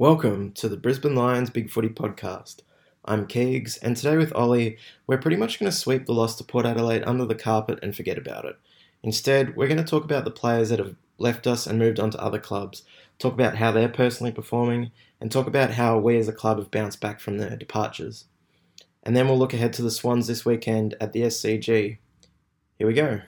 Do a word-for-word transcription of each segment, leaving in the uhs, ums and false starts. Welcome to the Brisbane Lions Big Footy Podcast. I'm Keegs, and today with Ollie, we're pretty much going to sweep the loss to Port Adelaide under the carpet and forget about it. Instead, we're going to talk about the players that have left us and moved on to other clubs, talk about how they're personally performing, and talk about how we as a club have bounced back from their departures. And then we'll look ahead to the Swans this weekend at the S C G. Here we go.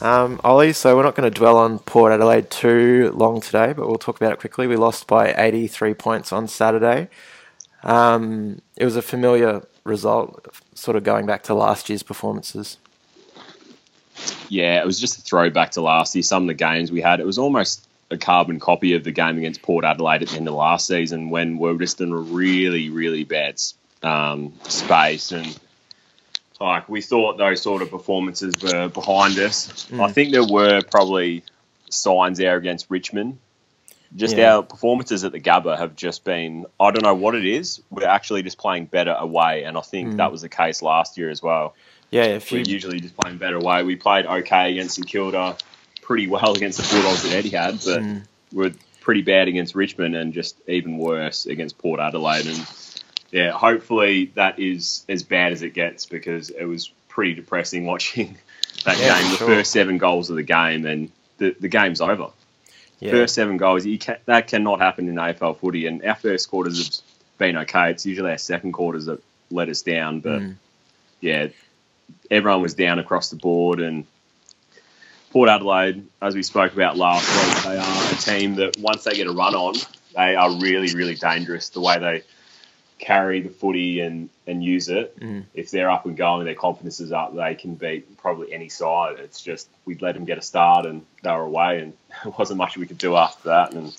Um, Ollie, so we're not going to dwell on Port Adelaide too long today, but we'll talk about it quickly. We lost by eighty-three points on Saturday. Um, it was a familiar result, sort of going back to last year's performances. Yeah, it was just a throwback to last year. Some of the games we had, it was almost a carbon copy of the game against Port Adelaide at the end of last season when we were just in a really, really bad um, space and... Like, we thought those sort of performances were behind us. Mm. I think there were probably signs there against Richmond. Just yeah. Our performances at the Gabba have just been, I don't know what it is, we're actually just playing better away, and I think mm. that was the case last year as well. Yeah, if you... We're usually just playing better away. We played okay against St Kilda, pretty well against the Bulldogs that Eddie had, but mm. we're pretty bad against Richmond and just even worse against Port Adelaide, and... Yeah, hopefully that is as bad as it gets because it was pretty depressing watching that yeah, game. The sure. first seven goals of the game and the, the game's over. Yeah. First seven goals, you can, that cannot happen in A F L footy. And our first quarters have been okay. It's usually our second quarters that let us down. But, mm. yeah, everyone was down across the board. And Port Adelaide, as we spoke about last week, they are a team that once they get a run on, they are really, really dangerous the way they... carry the footy and, and use it. Mm. If they're up and going, their confidence is up, they can beat probably any side. It's just we'd let them get a start and they were away and there wasn't much we could do after that. And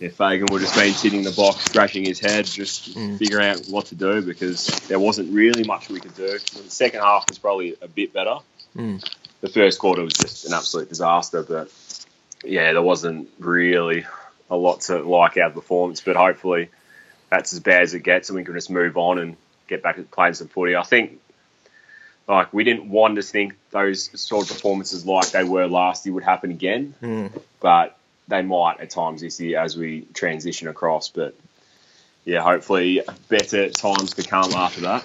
yeah, Fagan would have just been sitting in the box, scratching his head, just mm. figuring out what to do because there wasn't really much we could do. The second half was probably a bit better. Mm. The first quarter was just an absolute disaster, but yeah, there wasn't really a lot to like out of the performance, but hopefully... that's as bad as it gets, and we can just move on and get back to playing some footy. I think, like, we didn't want to think those sort of performances like they were last year would happen again, mm. but they might at times this year as we transition across. But, yeah, hopefully better times to come after that.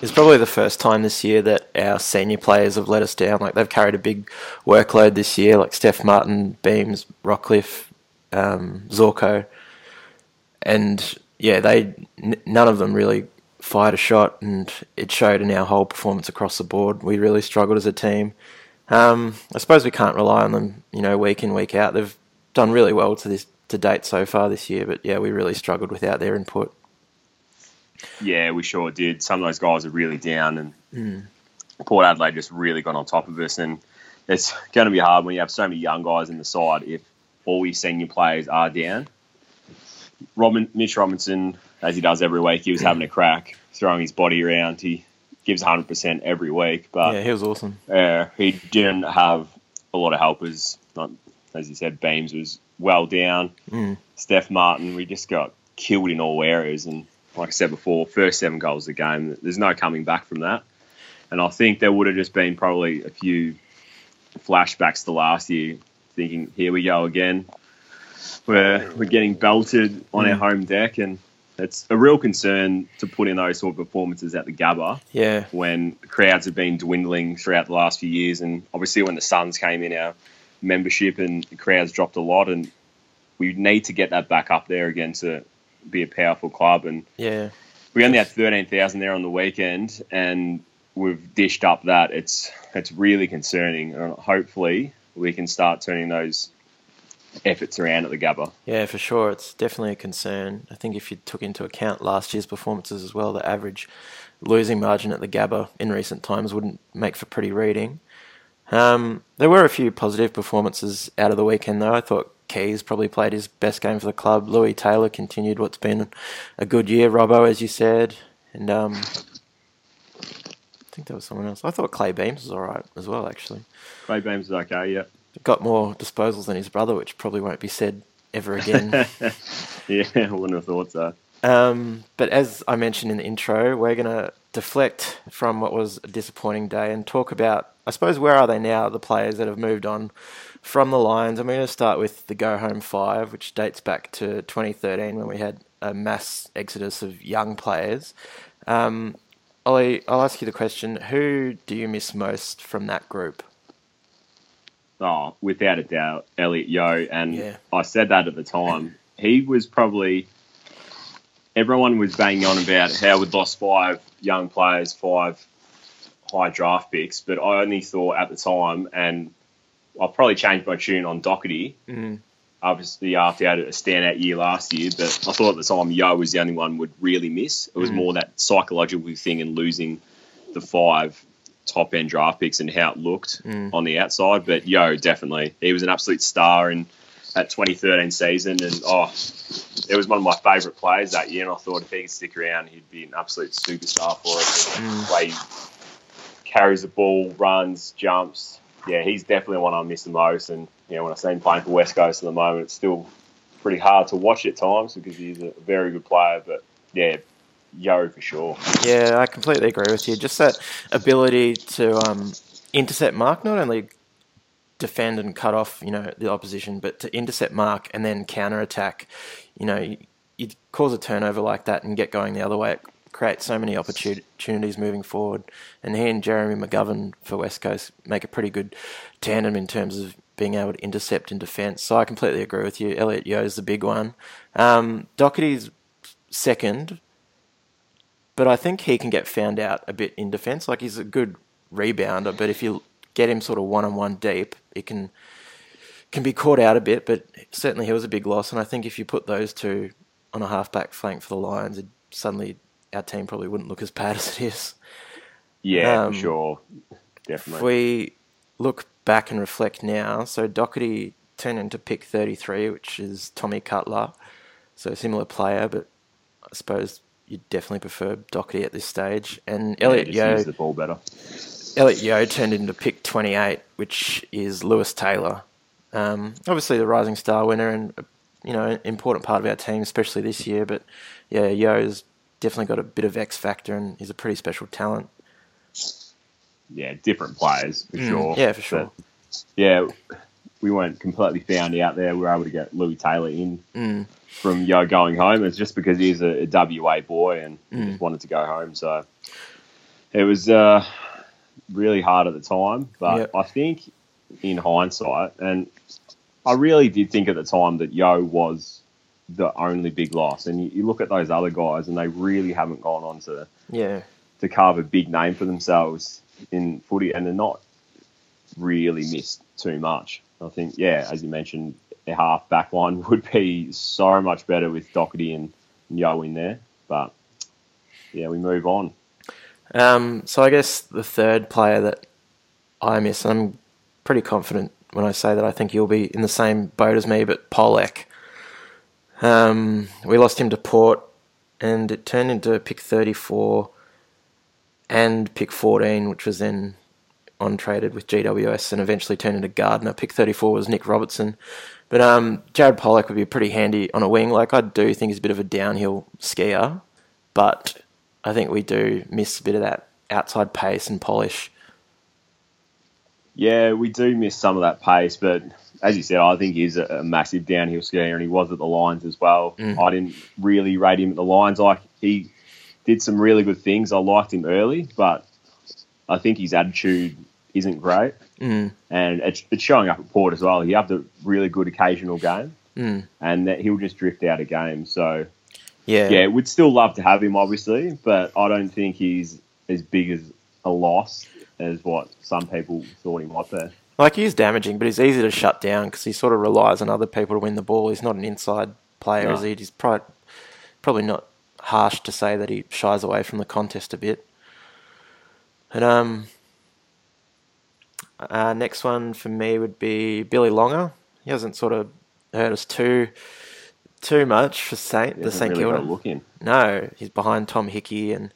It's probably the first time this year that our senior players have let us down. Like, they've carried a big workload this year, like Steph Martin, Beams, Rockcliffe, um, Zorko, and... yeah, they n- none of them really fired a shot, and it showed in our whole performance across the board. We really struggled as a team. Um, I suppose we can't rely on them, you know, week in, week out. They've done really well to this to date so far this year, but yeah, we really struggled without their input. Yeah, we sure did. Some of those guys are really down, and mm. Port Adelaide just really got on top of us, and it's going to be hard when you have so many young guys in the side if all your senior players are down. Robin Mitch Robinson, as he does every week, he was having a crack, throwing his body around. He gives one hundred percent every week. But, yeah, he was awesome. Uh, he didn't have a lot of helpers. Not, as you said, Beams was well down. Mm. Steph Martin, we just got killed in all areas. And like I said before, first seven goals of the game, there's no coming back from that. And I think there would have just been probably a few flashbacks to last year, thinking, here we go again. We're, we're getting belted on mm. our home deck, and it's a real concern to put in those sort of performances at the Gabba yeah. when crowds have been dwindling throughout the last few years. And obviously when the Suns came in, our membership and the crowds dropped a lot, and we need to get that back up there again to be a powerful club. And yeah. we only had thirteen thousand there on the weekend, and we've dished up that. It's, it's really concerning, and hopefully we can start turning those... efforts around at the Gabba. Yeah, for sure. It's definitely a concern. I think if you took into account last year's performances as well, the average losing margin at the Gabba in recent times wouldn't make for pretty reading. Um, there were a few positive performances out of the weekend, though. I thought Keyes probably played his best game for the club. Louis Taylor continued what's been a good year. Robbo, as you said. And um, I think there was someone else. I thought Clay Beams was all right as well, actually. Clay Beams was okay, yeah. Got more disposals than his brother, which probably won't be said ever again. Yeah, I wouldn't have thought so. Um, but as I mentioned in the intro, we're going to deflect from what was a disappointing day and talk about, I suppose, where are they now, the players that have moved on from the Lions. I'm going to start with the go-home five, which dates back to twenty thirteen when we had a mass exodus of young players. Um, Ollie, I'll ask you the question, who do you miss most from that group? Oh, without a doubt, Elliot Yeo. And yeah. I said that at the time. He was probably... Everyone was banging on about how we'd lost five young players, five high draft picks, but I only thought at the time, and I probably changed my tune on Doherty. Mm-hmm. Obviously, after he had a standout year last year, but I thought at the time Yeo was the only one would really miss. It was mm-hmm. more that psychological thing and losing the five top-end draft picks and how it looked mm-hmm. on the outside, but Yeo, definitely. He was an absolute star in that twenty thirteen season, and oh, it was one of my favourite players that year, and I thought if he could stick around, he'd be an absolute superstar for us. Mm. The way he carries the ball, runs, jumps. Yeah, he's definitely one I miss the most, and you know, when I see him playing for West Coast at the moment, it's still pretty hard to watch at times because he's a very good player, but yeah, Yeo for sure. Yeah, I completely agree with you. Just that ability to um, intercept mark, not only defend and cut off, you know, the opposition, but to intercept mark and then counter-attack, you know, you, you cause a turnover like that and get going the other way. It creates so many opportunities moving forward. And he and Jeremy McGovern for West Coast make a pretty good tandem in terms of being able to intercept in defence. So I completely agree with you. Elliot Yeo is the big one. Um, Doherty's second, but I think he can get found out a bit in defence. Like, he's a good rebounder, but if you get him sort of one-on-one deep, it can can be caught out a bit, but certainly he was a big loss. And I think if you put those two on a half-back flank for the Lions, it, suddenly our team probably wouldn't look as bad as it is. Yeah, um, for sure. Definitely. If we look back and reflect now, so Doherty turned into pick thirty-three, which is Tommy Cutler. So a similar player, but I suppose you'd definitely prefer Doherty at this stage. And Elliot yeah, Yeo... the ball better. Elliot Yeo turned into pick twenty-eight, which is Louis Taylor. Um, obviously the rising star winner and, you know, an important part of our team, especially this year. But, yeah, Yeo's definitely got a bit of X factor and he's a pretty special talent. Yeah, different players, for mm, sure. Yeah, for sure. But, yeah, we weren't completely found out there. We were able to get Louis Taylor in mm. from Yeo going home. It's just because he's a, a W A boy and mm. just wanted to go home. So it was... Uh, really hard at the time, but yep. I think in hindsight, and I really did think at the time that Yeo was the only big loss, and you, you look at those other guys and they really haven't gone on to yeah to carve a big name for themselves in footy, and they're not really missed too much. I think, yeah, as you mentioned, the half back line would be so much better with Doherty and Yeo in there, but yeah, we move on. Um, so I guess the third player that I miss, and I'm pretty confident when I say that I think you'll be in the same boat as me, but Pollock. Um, we lost him to Port, and it turned into pick thirty-four and pick fourteen, which was then on-traded with G W S and eventually turned into Gardner. Pick thirty-four was Nick Robertson. But um, Jared Pollock would be pretty handy on a wing. Like, I do think he's a bit of a downhill skier, but... I think we do miss a bit of that outside pace and polish. Yeah, we do miss some of that pace, but as you said, I think he's a, a massive downhill skier, and he was at the Lions as well. Mm. I didn't really rate him at the Lions. Like, he did some really good things. I liked him early, but I think his attitude isn't great. Mm. And it's, it's showing up at Port as well. He had a really good occasional game, mm. and that he'll just drift out of games, so... Yeah, yeah, we'd still love to have him, obviously, but I don't think he's as big as a loss as what some people thought he might be. Like, he's damaging, but he's easy to shut down because he sort of relies on other people to win the ball. He's not an inside player, no. is he? He's probably, probably not harsh to say that he shies away from the contest a bit. And um, uh, next one for me would be Billy Longer. He hasn't sort of hurt us too... too much for Saint the St Kilda. Really no, he's behind Tom Hickey, and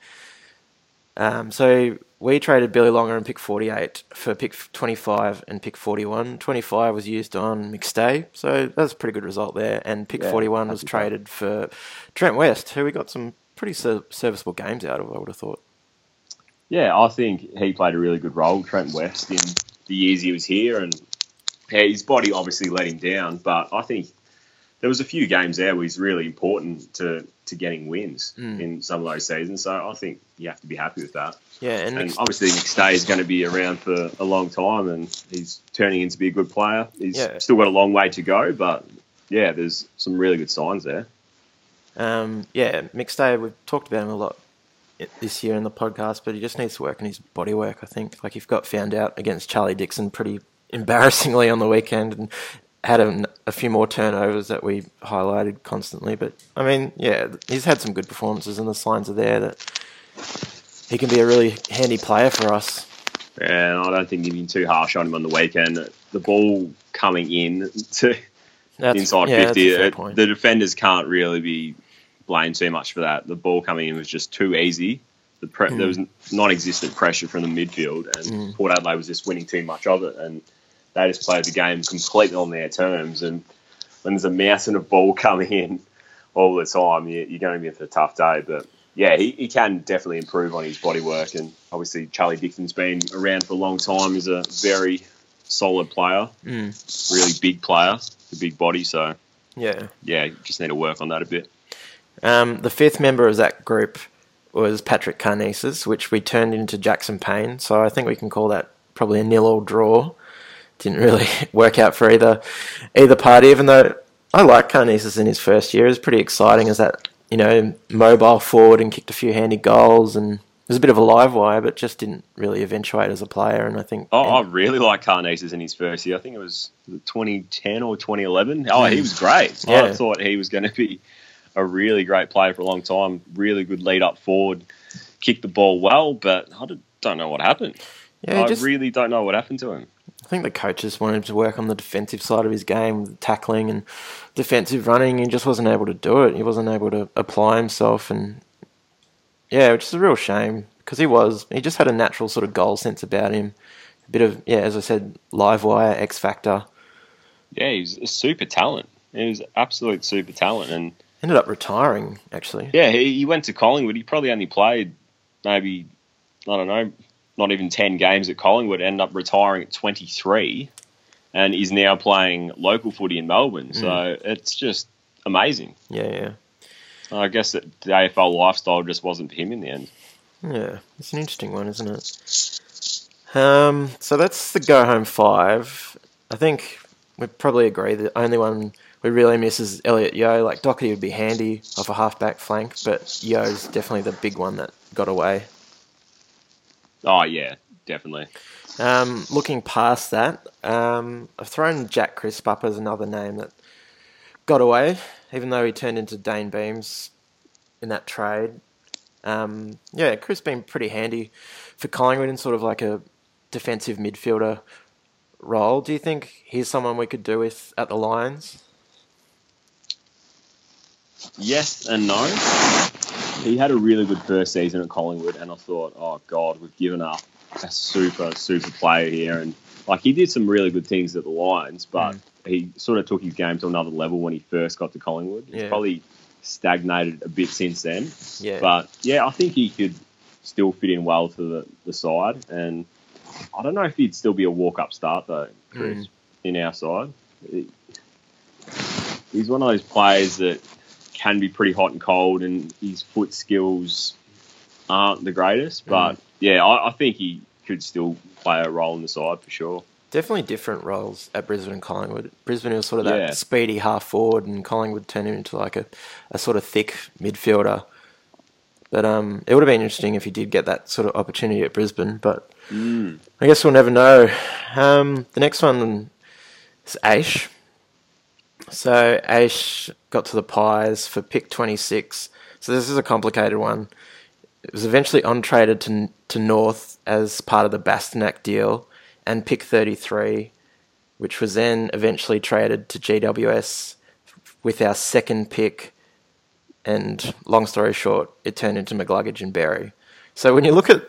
um, so we traded Billy Longer and pick forty-eight for pick twenty-five and pick forty-one. twenty-five was used on Mick Stay, so that's a pretty good result there. And pick yeah, forty-one was traded fun. for Trent West, who we got some pretty ser- serviceable games out of, I would have thought. Yeah, I think he played a really good role, Trent West, in the years he was here. And yeah, his body obviously let him down, but I think there was a few games there where he's really important to, to getting wins mm. in some of those seasons. So I think you have to be happy with that. Yeah, and, and Mick, obviously Mick Stay is going to be around for a long time, and he's turning into be a good player. He's yeah. still got a long way to go, but yeah, there's some really good signs there. Um, yeah, Mick Stay, we've talked about him a lot this year in the podcast, but he just needs to work on his body work, I think. Like, he got found out against Charlie Dixon pretty embarrassingly on the weekend, and had a, a few more turnovers that we highlighted constantly. But, I mean, yeah, he's had some good performances, and the signs are there that he can be a really handy player for us. And I don't think you've been too harsh on him on the weekend. The ball coming in to that's, inside yeah, fifty, it, the defenders can't really be blamed too much for that. The ball coming in was just too easy. The pre- mm. There was non-existent pressure from the midfield, and mm. Port Adelaide was just winning too much of it, and they just played the game completely on their terms. And when there's a mountain of ball coming in all the time, you're going to be in for a tough day. But, yeah, he, he can definitely improve on his body work. And obviously Charlie Dixon's been around for a long time. He's a very solid player, mm. really big player, a big body. So, yeah, yeah, just need to work on that a bit. Um, the fifth member of that group was Patrick Carnesis, which we turned into Jackson Payne. So I think we can call that probably a nil-all draw. Didn't really work out for either either party, even though I like Carnesis in his first year. It was pretty exciting as that, you know, mobile forward and kicked a few handy goals, and it was a bit of a live wire, but just didn't really eventuate as a player. And I think... Oh, and, I really like Carnesis in his first year. I think it was twenty ten or twenty eleven. Oh, he was great. Yeah. I thought he was going to be a really great player for a long time, really good lead-up forward, kicked the ball well, but I don't know what happened. Yeah, I just, really don't know what happened to him. I think the coaches wanted him to work on the defensive side of his game, with tackling and defensive running. He just wasn't able to do it. He wasn't able to apply himself. And yeah, which is a real shame because he was. He just had a natural sort of goal sense about him. A bit of, yeah, as I said, live wire, X Factor. Yeah, he was a super talent. He was absolute super talent. And ended up retiring, actually. Yeah, he, he went to Collingwood. He probably only played maybe, I don't know, not even ten games at Collingwood, ended up retiring at twenty-three and is now playing local footy in Melbourne. So mm. it's just amazing. Yeah, yeah. I guess that the A F L lifestyle just wasn't for him in the end. Yeah, it's an interesting one, isn't it? Um, so that's the go-home five. I think we probably agree the only one we really miss is Elliot Yeo. Like, Doherty would be handy off a half-back flank, but Yeo's definitely the big one that got away. Oh, yeah, definitely. Um, looking past that, um, I've thrown Jack Crisp up as another name that got away, even though he turned into Dane Beams in that trade. Um, yeah, Crisp's been pretty handy for Collingwood in sort of like a defensive midfielder role. Do you think he's someone we could do with at the Lions? Yes and no. He had a really good first season at Collingwood, and I thought, oh, God, we've given up a super, super player here. And, like, he did some really good things at the Lions, but mm. he sort of took his game to another level when he first got to Collingwood. He's yeah. probably stagnated a bit since then. Yeah. But, yeah, I think he could still fit in well to the, the side. And I don't know if he'd still be a walk-up start, though, Chris, mm. in our side. He, he's one of those players that can be pretty hot and cold, and his foot skills aren't the greatest. But, mm. yeah, I, I think he could still play a role in the side for sure. Definitely different roles at Brisbane and Collingwood. Brisbane was sort of that yeah. speedy half-forward, and Collingwood turned him into like a, a sort of thick midfielder. But um, it would have been interesting if he did get that sort of opportunity at Brisbane, but mm. I guess we'll never know. Um, the next one is Aish. So Aish got to the Pies for pick twenty-six. So this is a complicated one. It was eventually on-traded to, to North as part of the Bastenac deal, and pick thirty-three, which was then eventually traded to G W S with our second pick. And long story short, it turned into McLuggage and Berry. So when you look at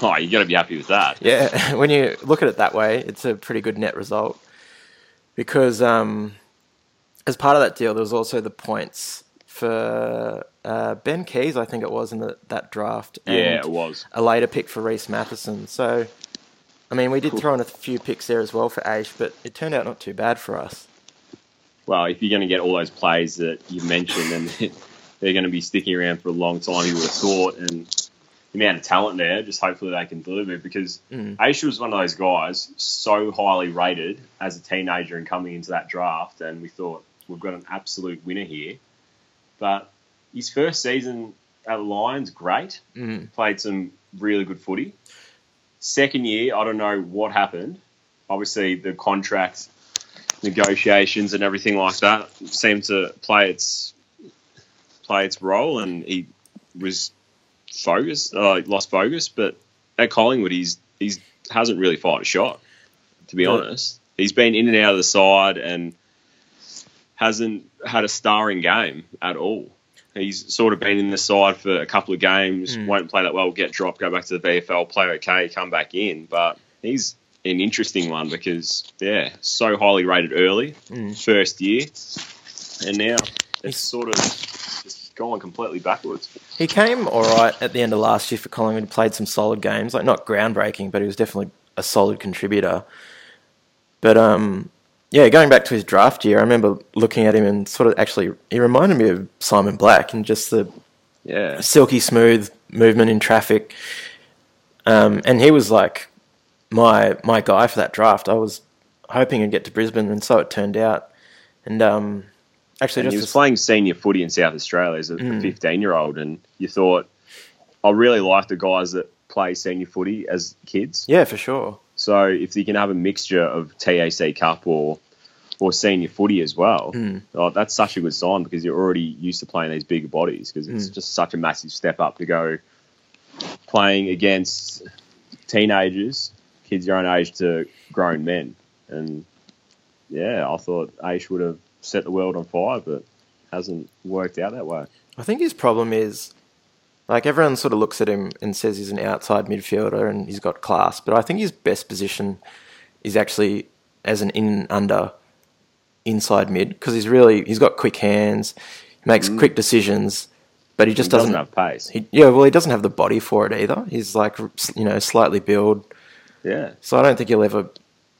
Oh, you got to be happy with that. Yeah, when you look at it that way, it's a pretty good net result. Because um, as part of that deal, there was also the points for uh, Ben Keyes, I think it was, in the, that draft. And yeah, it was. A later pick for Reece Matheson. So, I mean, we did throw in a few picks there as well for Aish, but it turned out not too bad for us. Well, if you're going to get all those plays that you mentioned, then they're going to be sticking around for a long time, you would have thought, and the amount of talent there, just hopefully they can deliver it, because mm. Aish was one of those guys so highly rated as a teenager and coming into that draft, and we thought, we've got an absolute winner here. But his first season at Lions, great. Mm. Played some really good footy. Second year, I don't know what happened. Obviously, the contract negotiations and everything like that seemed to play its play its role, and he was... Focus, uh, lost focus, but at Collingwood, he's he's hasn't really fired a shot. To be yeah. honest, he's been in and out of the side and hasn't had a starring game at all. He's sort of been in the side for a couple of games, mm. won't play that well, get dropped, go back to the V F L, play okay, come back in. But he's an interesting one because yeah, so highly rated early, mm. first year, and now it's sort of. Gone completely backwards. He came all right at the end of last year for Collingwood. He played some solid games, like not groundbreaking, but he was definitely a solid contributor. But um, yeah, going back to his draft year, I remember looking at him and sort of actually, he reminded me of Simon Black and just the yeah silky smooth movement in traffic. Um, and he was like my my guy for that draft. I was hoping he'd get to Brisbane, and so it turned out. And um. Actually, just he was a... playing senior footy in South Australia as a fifteen-year-old, mm. and you thought, I really like the guys that play senior footy as kids. Yeah, for sure. So if you can have a mixture of T A C Cup or or senior footy as well, mm. oh, that's such a good sign because you're already used to playing these bigger bodies because it's mm. just such a massive step up to go playing against teenagers, kids your own age, to grown men. And, yeah, I thought Aish would have set the world on fire, but hasn't worked out that way. I think his problem is, like, everyone sort of looks at him and says he's an outside midfielder and he's got class, but I think his best position is actually as an in-under inside mid, because he's really, he's got quick hands, makes mm. quick decisions, but he just he doesn't, doesn't have pace. He, yeah, well, he doesn't have the body for it either. He's, like, you know, slightly build. Yeah. So I don't think he'll ever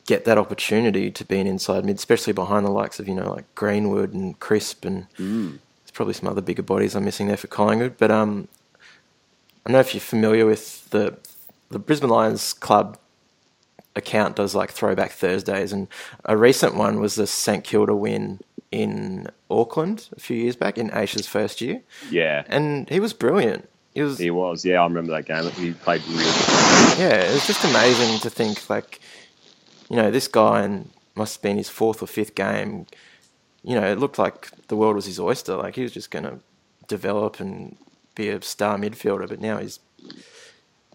get that opportunity to be an inside mid, especially behind the likes of, you know, like Greenwood and Crisp and mm. there's probably some other bigger bodies I'm missing there for Collingwood. But um, I don't know if you're familiar with the the Brisbane Lions club account does like Throwback Thursdays, and a recent one was the St Kilda win in Auckland a few years back in Aish's first year. Yeah. And he was brilliant. He was, he was yeah, I remember that game. He played really well. Yeah, it was just amazing to think, like, you know, this guy, and must have been his fourth or fifth game, you know, it looked like the world was his oyster. Like, he was just going to develop and be a star midfielder, but now he's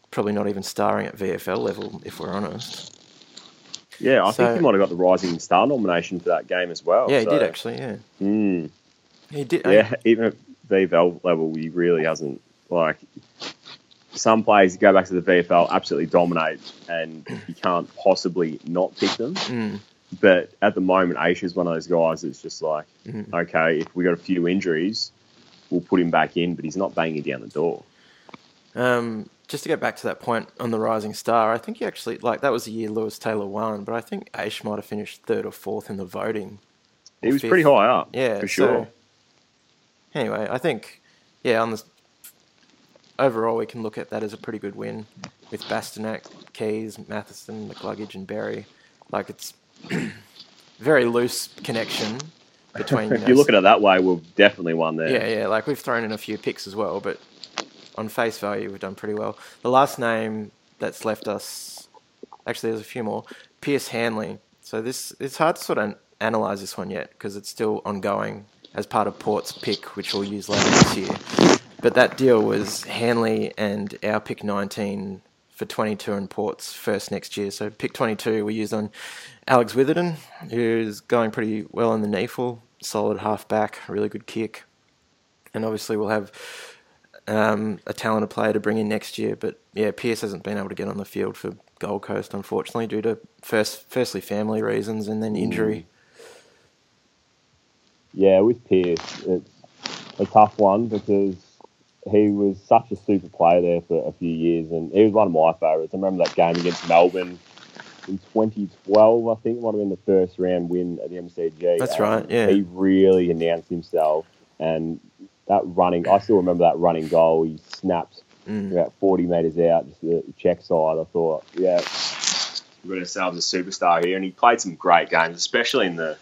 probably not even starring at V F L level, if we're honest. Yeah, I so, think he might have got the Rising Star nomination for that game as well. Yeah, he so. did actually, yeah. Mm. He did. Yeah, I, even at V F L level, he really hasn't, like... Some players go back to the V F L, absolutely dominate, and you can't possibly not pick them. Mm. But at the moment, Aish is one of those guys that's just like, mm. okay, if we got a few injuries, we'll put him back in, but he's not banging down the door. Um, just to get back to that point on the Rising Star, I think he actually, like, that was the year Louis Taylor won, but I think Aish might have finished third or fourth in the voting. He was fifth. Pretty high up, yeah, for sure. So, anyway, I think, yeah, on the... Overall, we can look at that as a pretty good win with Bastinak, Keyes, Matheson, McLuggage and Berry. Like, it's very loose connection between... if you look at it that way, we've definitely won there. Yeah, yeah. Like, we've thrown in a few picks as well, but on face value, we've done pretty well. The last name that's left us... Actually, there's a few more. Pierce Hanley. So this it's hard to sort of analyse this one yet because it's still ongoing as part of Port's pick, which we'll use later this year. But that deal was Hanley and our pick nineteen for twenty-two and Port's first next year. So pick twenty-two we used on Alex Witherden, who's going pretty well in the NEFL, solid half-back, really good kick. And obviously we'll have um, a talented player to bring in next year. But yeah, Pierce hasn't been able to get on the field for Gold Coast, unfortunately, due to first, firstly family reasons and then injury. Yeah, with Pierce, it's a tough one because he was such a super player there for a few years, and he was one of my favourites. I remember that game against Melbourne in twenty twelve, I think, might have been the first round win at the M C G. That's right, yeah. He really announced himself, and that running, I still remember that running goal. He snapped mm. about forty metres out, just the check side. I thought, yeah, we've got ourselves a superstar here, and he played some great games, especially in the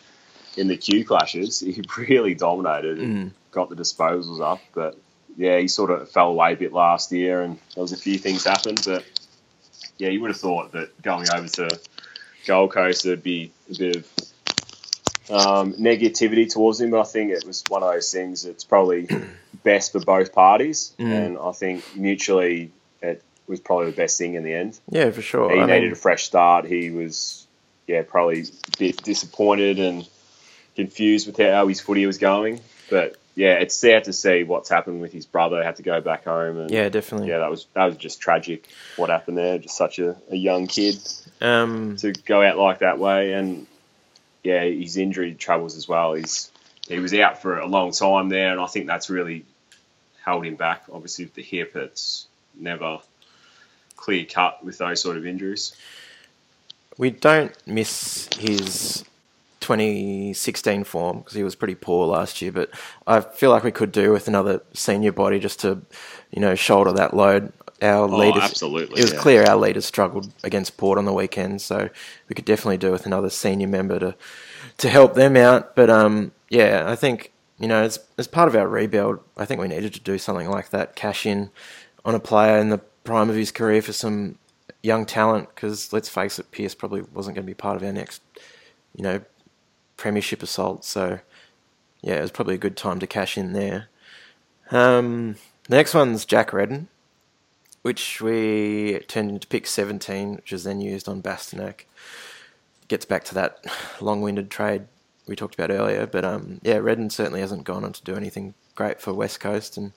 in the Q clashes. He really dominated and mm. got the disposals up, but yeah, he sort of fell away a bit last year, and there was a few things happened. But yeah, you would have thought that going over to Gold Coast there'd be a bit of um, negativity towards him. But I think it was one of those things that's probably best for both parties, mm. and I think mutually it was probably the best thing in the end. Yeah, for sure. He I needed mean... a fresh start. He was yeah probably a bit disappointed and confused with how his footy was going, but. Yeah, it's sad to see what's happened with his brother. Had to go back home. And, yeah, definitely. Yeah, that was that was just tragic what happened there. Just such a, a young kid um, to go out like that way. And, yeah, his injury troubles as well. He's He was out for a long time there, and I think that's really held him back. Obviously, with the hip, it's never clear-cut with those sort of injuries. We don't miss his twenty sixteen form because he was pretty poor last year, but I feel like we could do with another senior body just to, you know, shoulder that load. Our oh, leaders, absolutely, it was yeah. clear our leaders struggled against Port on the weekend, so we could definitely do with another senior member to to help them out. But um, yeah, I think, you know, as as part of our rebuild, I think we needed to do something like that, cash in on a player in the prime of his career for some young talent, because let's face it, Pierce probably wasn't going to be part of our next, you know, premiership assault, so yeah, it was probably a good time to cash in there. Um, the next one's Jack Redden, which we turned into pick seventeen, which is then used on Bastanak. Gets back to that long-winded trade we talked about earlier, but um, yeah, Redden certainly hasn't gone on to do anything great for West Coast, and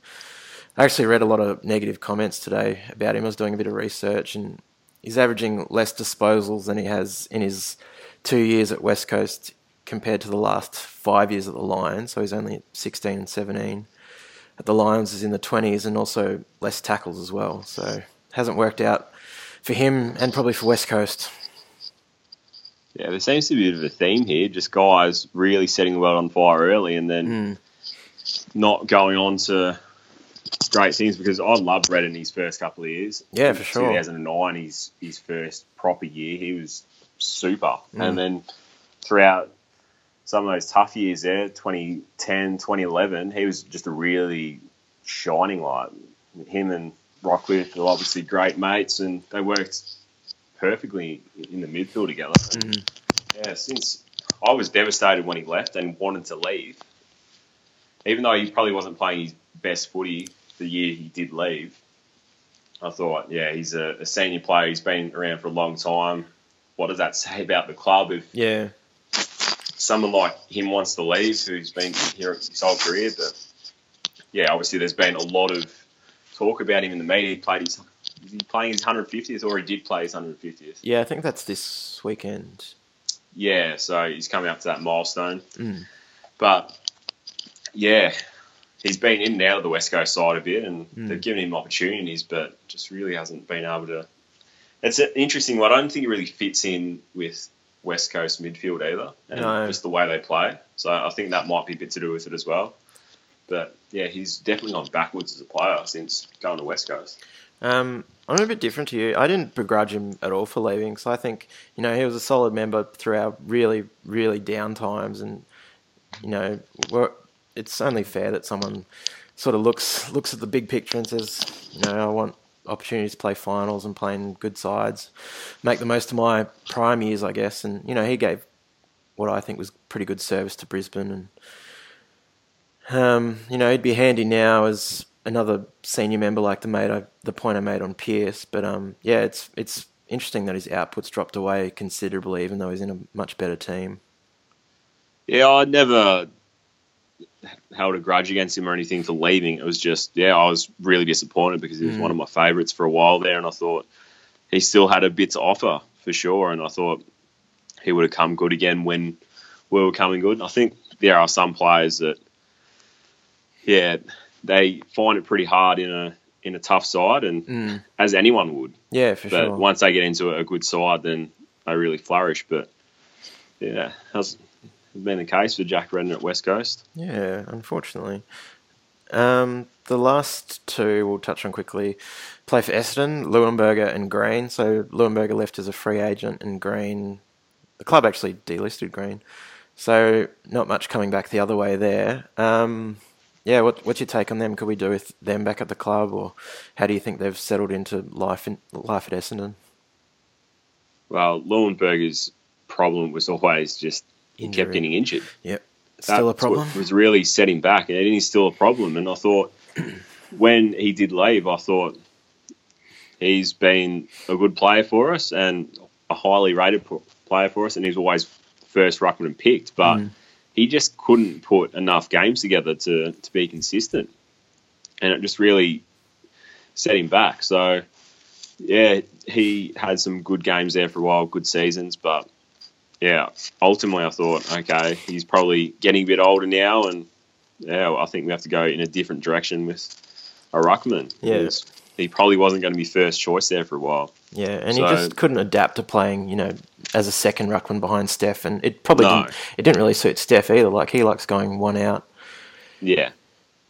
I actually read a lot of negative comments today about him. I was doing a bit of research, and he's averaging less disposals than he has in his two years at West Coast compared to the last five years at the Lions, so he's only sixteen and seventeen. At the Lions is in the twenties, and also less tackles as well, so hasn't worked out for him and probably for West Coast. Yeah, there seems to be a bit of a theme here, just guys really setting the world on fire early and then mm. not going on to great things, because I loved Redden his first couple of years. Yeah, for sure. two thousand nine, his, his first proper year, he was super. Mm. And then throughout some of those tough years there, twenty ten, twenty eleven, he was just a really shining light. Him and Rockcliffe were obviously great mates, and they worked perfectly in the midfield together. Mm-hmm. Yeah, since I was devastated when he left and wanted to leave, even though he probably wasn't playing his best footy the year he did leave, I thought, yeah, he's a, a senior player. He's been around for a long time. What does that say about the club? If yeah. someone like him wants to leave, who's been here his whole career. But yeah, obviously there's been a lot of talk about him in the media. He played his, is he playing his one hundred fiftieth, or he did play his one hundred fiftieth? Yeah, I think that's this weekend. Yeah, so he's coming up to that milestone. Mm. But yeah, he's been in and out of the West Coast side a bit, and mm. they've given him opportunities, but just really hasn't been able to. It's an interesting one. I don't think it really fits in with West Coast midfield either, and no. just the way they play. So I think that might be a bit to do with it as well. But yeah, he's definitely gone backwards as a player since going to West Coast. Um, I'm a bit different to you. I didn't begrudge him at all for leaving. So I think, you know, he was a solid member through our really, really down times, and you know, we're, it's only fair that someone sort of looks looks at the big picture and says, you know, I want opportunities to play finals and play in good sides, make the most of my prime years, I guess. And, you know, he gave what I think was pretty good service to Brisbane. And, um, you know, he'd be handy now as another senior member, like the mate I, the point I made on Pierce. But, um, yeah, it's it's interesting that his output's dropped away considerably, even though he's in a much better team. Yeah, I never held a grudge against him or anything for leaving. It was just, yeah, I was really disappointed because he was mm. one of my favourites for a while there, and I thought he still had a bit to offer for sure, and I thought he would have come good again when we were coming good. And I think there are some players that, yeah, they find it pretty hard in a in a tough side, and mm. as anyone would. Yeah, for but sure. But once they get into a good side, then they really flourish. But, yeah, that's been the case for Jack Redden at West Coast. Yeah, unfortunately. Um, the last two we'll touch on quickly. Play for Essendon, Leuenberger and Green. So Leuenberger left as a free agent, and Green, the club actually delisted Green. So not much coming back the other way there. Um, yeah, what, what's your take on them? Could we do with them back at the club, or how do you think they've settled into life in, life at Essendon? Well, Leuenberger's problem was always just Injury. He kept getting injured. Yep. Still That's a problem. It was really setting back, and he's still a problem. And I thought when he did leave, I thought he's been a good player for us and a highly rated player for us, and he's always first ruckman picked. But mm. he just couldn't put enough games together to, to be consistent, and it just really set him back. So, yeah, he had some good games there for a while, good seasons, but... yeah, ultimately I thought, okay, he's probably getting a bit older now, and yeah, I think we have to go in a different direction with a ruckman. Yeah, he probably wasn't going to be first choice there for a while. Yeah, and so, he just couldn't adapt to playing, you know, as a second ruckman behind Steph, and it probably no. didn't, it didn't really suit Steph either. Like, he likes going one out. Yeah.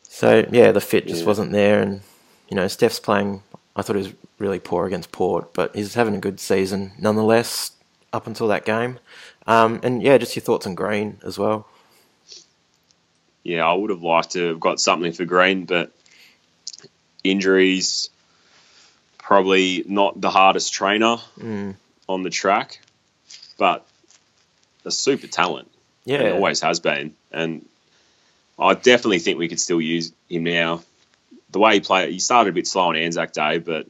So yeah, the fit just yeah. wasn't there, and you know, Steph's playing. I thought he was really poor against Port, but he's having a good season nonetheless. Up until that game. Um, and, yeah, just your thoughts on Green as well. Yeah, I would have liked to have got something for Green, but injuries, probably not the hardest trainer mm. on the track, but a super talent. Yeah. It always has been. And I definitely think we could still use him now. The way he played, he started a bit slow on Anzac Day, but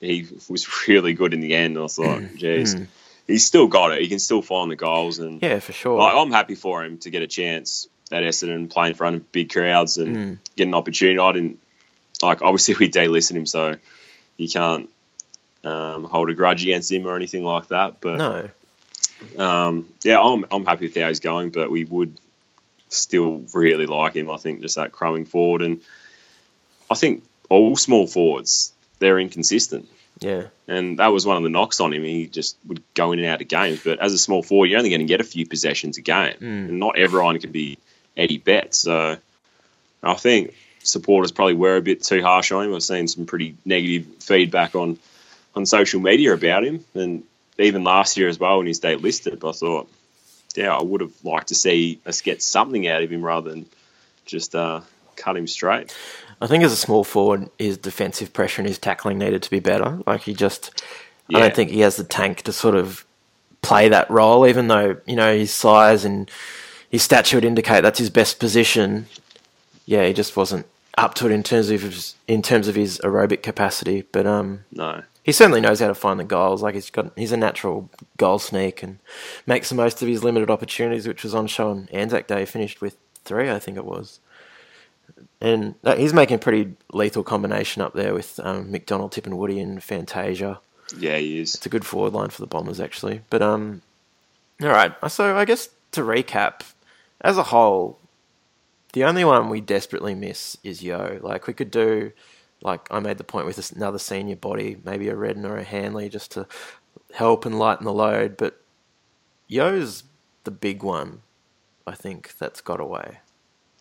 he was really good in the end. I thought, geez. Mm. He's still got it. He can still find the goals, and yeah, for sure. Like, I'm happy for him to get a chance at Essendon, play in front of big crowds, and mm. get an opportunity. I didn't like. Obviously, we delisted him, so you can't um, hold a grudge against him or anything like that. But no, um, yeah, I'm I'm happy with how he's going, but we would still really like him. I think just that crumbing forward, and I think all small forwards, they're inconsistent. Yeah. And that was one of the knocks on him. He just would go in and out of games. But as a small forward, you're only going to get a few possessions a game. Mm. And not everyone can be Eddie Betts. So I think supporters probably were a bit too harsh on him. I've seen some pretty negative feedback on, on social media about him. And even last year as well when he's delisted. But I thought, yeah, I would have liked to see us get something out of him rather than just uh, cut him straight. I think as a small forward, his defensive pressure and his tackling needed to be better. Like, he just, yeah. I don't think he has the tank to sort of play that role, even though, you know, his size and his stature would indicate that's his best position. Yeah, he just wasn't up to it in terms of his, in terms of his aerobic capacity. But um, no, he certainly knows how to find the goals. Like, he's got, he's a natural goal sneak and makes the most of his limited opportunities, which was on show on Anzac Day. He finished with three, I think it was. And he's making a pretty lethal combination up there with um, McDonald, Tip and Woody and Fantasia. Yeah, he is. It's a good forward line for the Bombers, actually. But, um, all right, so I guess to recap, as a whole, the only one we desperately miss is Yeo. Like, we could do, like I made the point with another senior body, maybe a Redden or a Hanley just to help and lighten the load. But Yeo's the big one, I think, that's got away.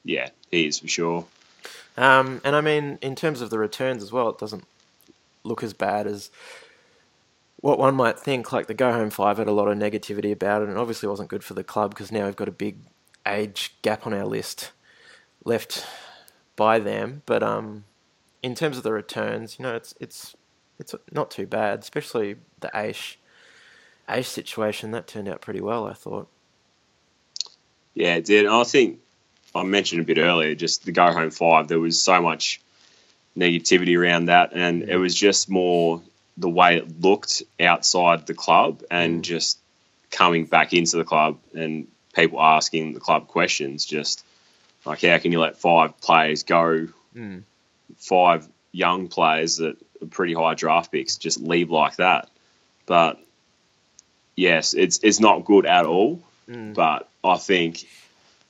Yeah, he is for sure. Um, and I mean, in terms of the returns as well, it doesn't look as bad as what one might think. Like, the go-home five had a lot of negativity about it, and obviously wasn't good for the club because now we've got a big age gap on our list left by them. But um, in terms of the returns, you know, it's it's it's not too bad, especially the Aish, Aish situation. That turned out pretty well, I thought. Yeah, it did. I think... I mentioned a bit earlier, just the go-home five, there was so much negativity around that, and it was just more the way it looked outside the club and just coming back into the club and people asking the club questions. Just Like, how can you let five players go, mm. five young players that are pretty high draft picks, just leave like that? But, yes, it's it's not good at all. Mm. But I think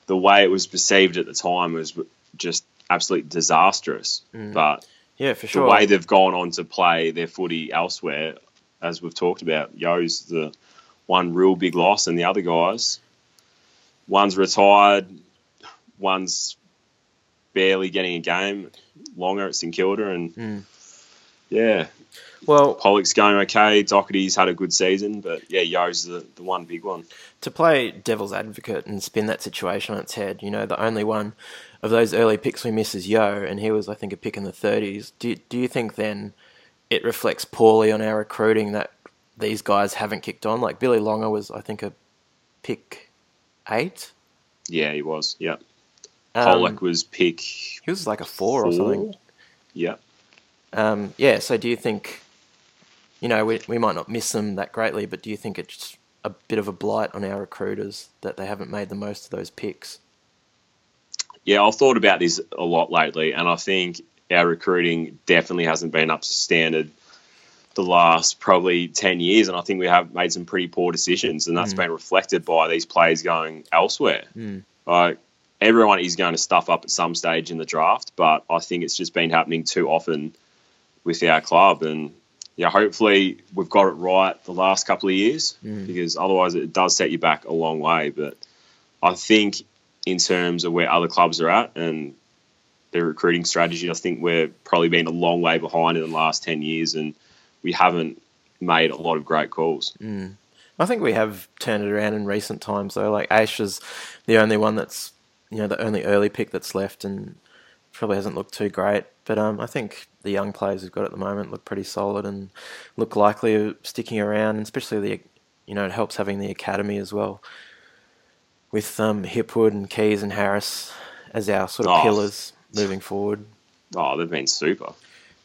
the way it was perceived at the time was just absolutely disastrous. Mm. But yeah, for sure. The way they've gone on to play their footy elsewhere, as we've talked about, Yo's the one real big loss, and the other guys, one's retired, one's barely getting a game, Longer at St Kilda, and mm. yeah. Well, Pollock's going okay, Doherty's had a good season, but yeah, Yo's the, the one big one. To play devil's advocate and spin that situation on its head, you know, the only one of those early picks we miss is Yeo, and he was, I think, a pick in the thirties. Do, do you think then it reflects poorly on our recruiting that these guys haven't kicked on? Like, Billy Longer was, I think, a pick eight? Yeah, he was, yeah. Um, Pollock was pick... He was like a four, four? or something. Yeah. Um, yeah, so do you think... You know, we we might not miss them that greatly, but do you think it's a bit of a blight on our recruiters that they haven't made the most of those picks? Yeah, I've thought about this a lot lately, and I think our recruiting definitely hasn't been up to standard the last probably ten years, and I think we have made some pretty poor decisions, and that's mm. been reflected by these players going elsewhere. Mm. Uh, everyone is going to stuff up at some stage in the draft, but I think it's just been happening too often with our club, and yeah, hopefully we've got it right the last couple of years mm. because otherwise it does set you back a long way. But I think in terms of where other clubs are at and their recruiting strategy, I think we're probably been a long way behind in the last ten years, and we haven't made a lot of great calls. Mm. I think we have turned it around in recent times, though. Like, Aish is the only one that's, you know, the only early pick that's left and probably hasn't looked too great. But um, I think the young players we've got at the moment look pretty solid and look likely of sticking around, and especially, the, you know, it helps having the academy as well with um, Hipwood and Keyes and Harris as our sort of oh. pillars moving forward. Oh, they've been super.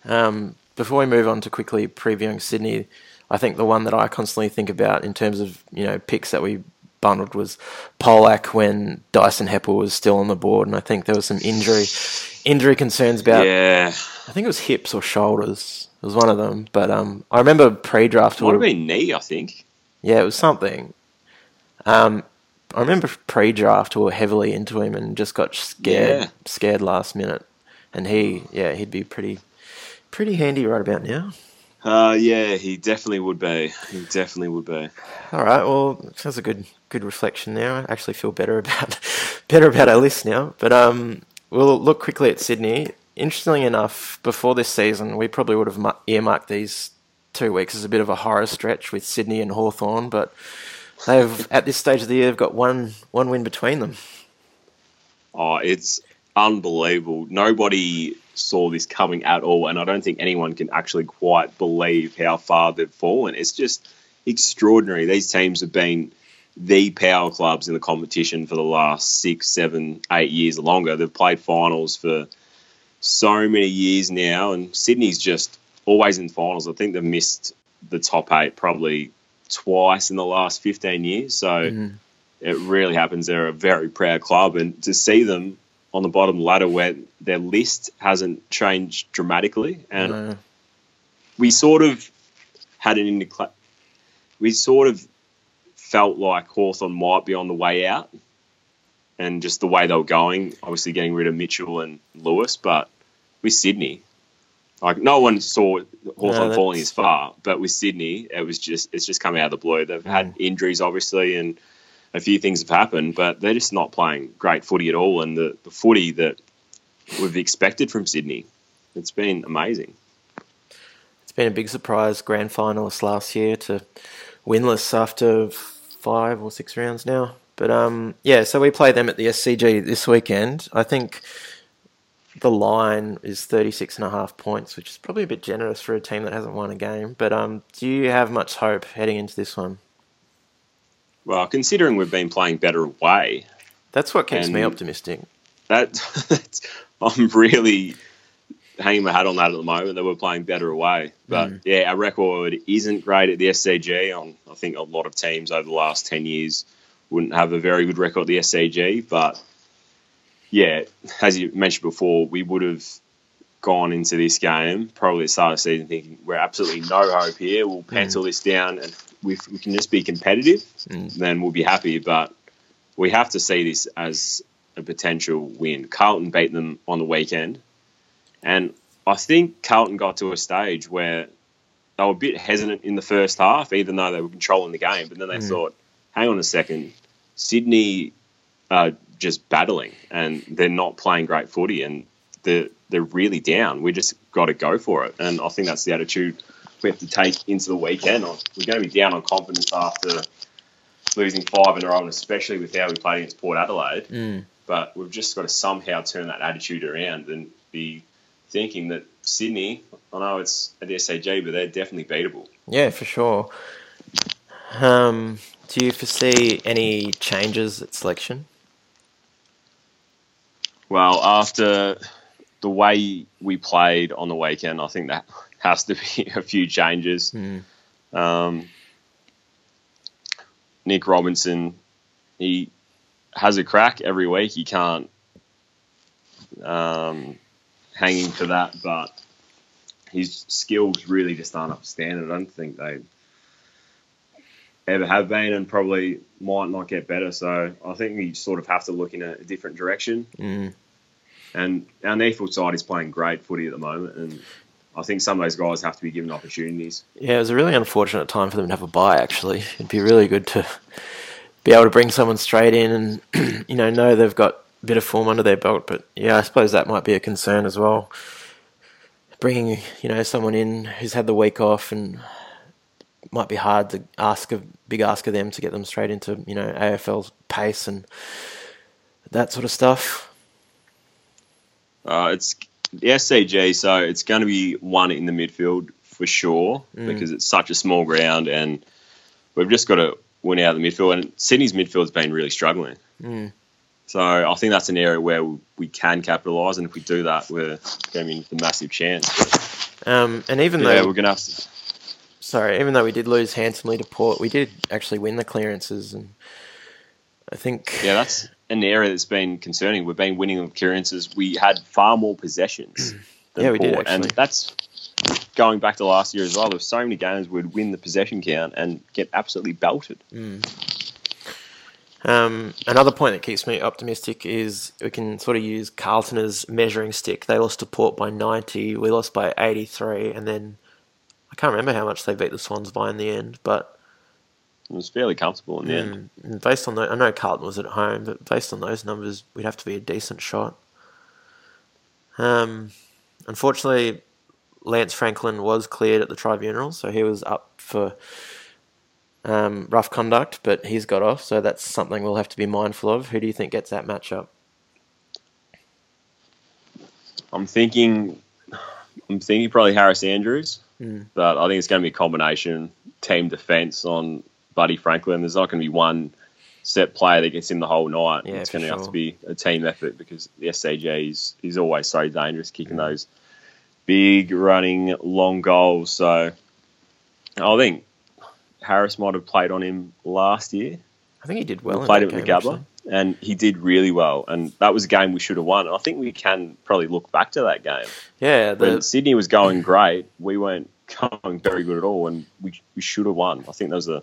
Um, before we move on to quickly previewing Sydney, I think the one that I constantly think about in terms of, you know, picks that we bundled was Pollock when Dyson Heppel was still on the board, and I think there was some injury injury concerns about yeah. I think it was hips or shoulders. It was one of them. But um I remember pre-draft it might have been knee, I think. Yeah, it was something. Um I remember pre-draft we were heavily into him and just got scared yeah. scared last minute. And he yeah, he'd be pretty pretty handy right about now. Uh, yeah, he definitely would be. He definitely would be. All right. Well, that's a good good reflection there. I actually feel better about better about our list now. But um, we'll look quickly at Sydney. Interestingly enough, before this season, we probably would have earmarked these two weeks as a bit of a horror stretch with Sydney and Hawthorn, but they've at this stage of the year they've got one one win between them. Oh, it's unbelievable. Nobody saw this coming at all, and I don't think anyone can actually quite believe how far they've fallen. It's just extraordinary. These teams have been the power clubs in the competition for the last six, seven, eight years or longer. They've played finals for so many years now, and Sydney's just always in finals. I think they've missed the top eight probably twice in the last fifteen years, so mm-hmm. it really happens. They're a very proud club, and to see them on the bottom ladder where their list hasn't changed dramatically. And no. we sort of had an indic- we sort of felt like Hawthorn might be on the way out, and just the way they were going, obviously getting rid of Mitchell and Lewis, but with Sydney, like, no one saw Hawthorn no, falling as far, but with Sydney, it was just, it's just come out of the blue. They've mm. had injuries, obviously, and a few things have happened, but they're just not playing great footy at all, and the, the footy that we've expected from Sydney, it's been amazing. It's been a big surprise, grand finalist last year to winless after five or six rounds now. But, um, yeah, so we play them at the S C G this weekend. I think the line is thirty-six and a half points, which is probably a bit generous for a team that hasn't won a game. But um, do you have much hope heading into this one? Well, considering we've been playing better away, that's what keeps me optimistic. That that's, I'm really hanging my hat on that at the moment, that we're playing better away. But, mm. yeah, our record isn't great at the S C G. On, I think a lot of teams over the last ten years wouldn't have a very good record at the S C G. But, yeah, as you mentioned before, we would have gone into this game probably at the start of the season thinking we're absolutely no hope here. We'll pencil mm. this down, and if we can just be competitive, mm. then we'll be happy. But we have to see this as a potential win. Carlton beat them on the weekend, and I think Carlton got to a stage where they were a bit hesitant in the first half, even though they were controlling the game. But then they mm. thought, hang on a second, Sydney are just battling and they're not playing great footy, and they're, they're really down. We just got to go for it. And I think that's the attitude we have to take into the weekend. We're going to be down on confidence after losing five in a row, and especially with how we played against Port Adelaide. Mm. But we've just got to somehow turn that attitude around and be thinking that Sydney, I know it's at the S C G, but they're definitely beatable. Yeah, for sure. Um, do you foresee any changes at selection? Well, after the way we played on the weekend, I think that has to be a few changes. Mm. Um, Nick Robinson, he has a crack every week. He can't um, hang in for that, but his skills really just aren't up to standard. I don't think they ever have been, and probably might not get better. So I think we sort of have to look in a different direction. Mm. And our Neafield side is playing great footy at the moment, and I think some of those guys have to be given opportunities. Yeah, it was a really unfortunate time for them to have a bye, actually. It'd be really good to be able to bring someone straight in and, you know, know they've got a bit of form under their belt. But, yeah, I suppose that might be a concern as well. Bringing, you know, someone in who's had the week off, and it might be hard to ask a big ask of them to get them straight into, you know, A F L's pace and that sort of stuff. Uh, it's... The S C G, so it's going to be one in the midfield for sure, mm. because it's such a small ground, and we've just got to win out of the midfield. And Sydney's midfield's been really struggling. Mm. So I think that's an area where we can capitalise, and if we do that, we're going to be in for a massive chance. But, um, and even yeah, though... we're going to have to... Sorry, even though we did lose handsomely to Port, we did actually win the clearances, and I think... Yeah, that's... an area that's been concerning. We've been winning appearances. We had far more possessions than yeah, we Port. Did, actually. And that's going back to last year as well. There were so many games we'd win the possession count and get absolutely belted. Mm. Um, another point that keeps me optimistic is we can sort of use Carlton as measuring stick. They lost to Port by ninety. We lost by eighty-three. And then I can't remember how much they beat the Swans by in the end, but it was fairly comfortable in the mm. end. Based on the, I know Carlton was at home, but based on those numbers, we'd have to be a decent shot. Um, unfortunately, Lance Franklin was cleared at the tribunal, so he was up for um, rough conduct, but he's got off, so that's something we'll have to be mindful of. Who do you think gets that matchup? I'm thinking, I'm thinking probably Harris Andrews, mm. but I think it's going to be a combination team defence on Buddy Franklin. There's not going to be one set player that gets in the whole night. Yeah, it's going to sure. have to be a team effort, because the S C G is, is always so dangerous, kicking mm. those big, running, long goals. So I think Harris might have played on him last year. I think he did well. We played him at the Gabba, and he did really well. And that was a game we should have won. I think we can probably look back to that game. Yeah. The... When Sydney was going great, we weren't going very good at all, and we we should have won. I think there was a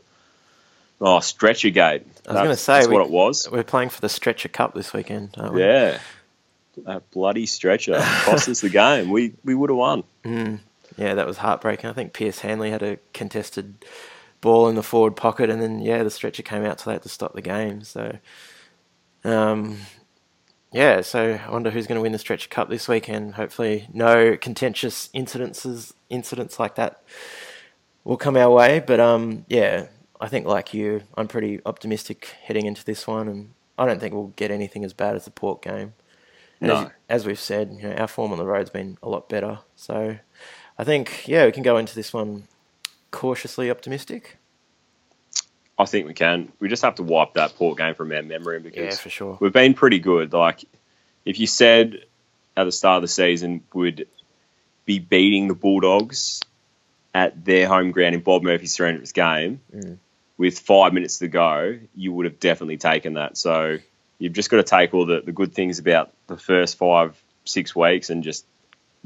oh, stretcher gate. I was going to say that's we, what it was. We're playing for the Stretcher Cup this weekend, aren't we? Yeah, that bloody stretcher cost us the game. We we would have won. Mm. Yeah, that was heartbreaking. I think Pierce Hanley had a contested ball in the forward pocket, and then yeah, the stretcher came out, so they had to stop the game. So, um, yeah. So I wonder who's going to win the Stretcher Cup this weekend. Hopefully, no contentious incidences. Incidents like that will come our way, but um, yeah, I think like you, I'm pretty optimistic heading into this one, and I don't think we'll get anything as bad as the Port game. And no. as, as we've said, you know, our form on the road's been a lot better, so I think yeah, we can go into this one cautiously optimistic. I think we can. We just have to wipe that Port game from our memory, because yeah, for sure. we've been pretty good. Like if you said at the start of the season we'd be beating the Bulldogs at their home ground in Bob Murphy's three hundredth game mm. with five minutes to go, you would have definitely taken that. So you've just got to take all the, the good things about the first five, six weeks and just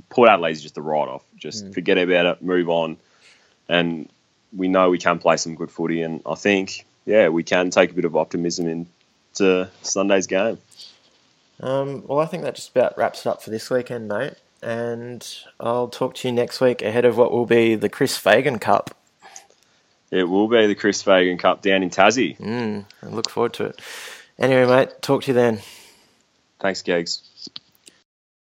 Port Adelaide is just a write-off. Just mm. forget about it, move on. And we know we can play some good footy. And I think, yeah, we can take a bit of optimism into Sunday's game. Um, well, I think that just about wraps it up for this weekend, mate. And I'll talk to you next week ahead of what will be the Chris Fagan Cup. It will be the Chris Fagan Cup down in Tassie. Mm, I look forward to it. Anyway, mate, talk to you then. Thanks, Gags.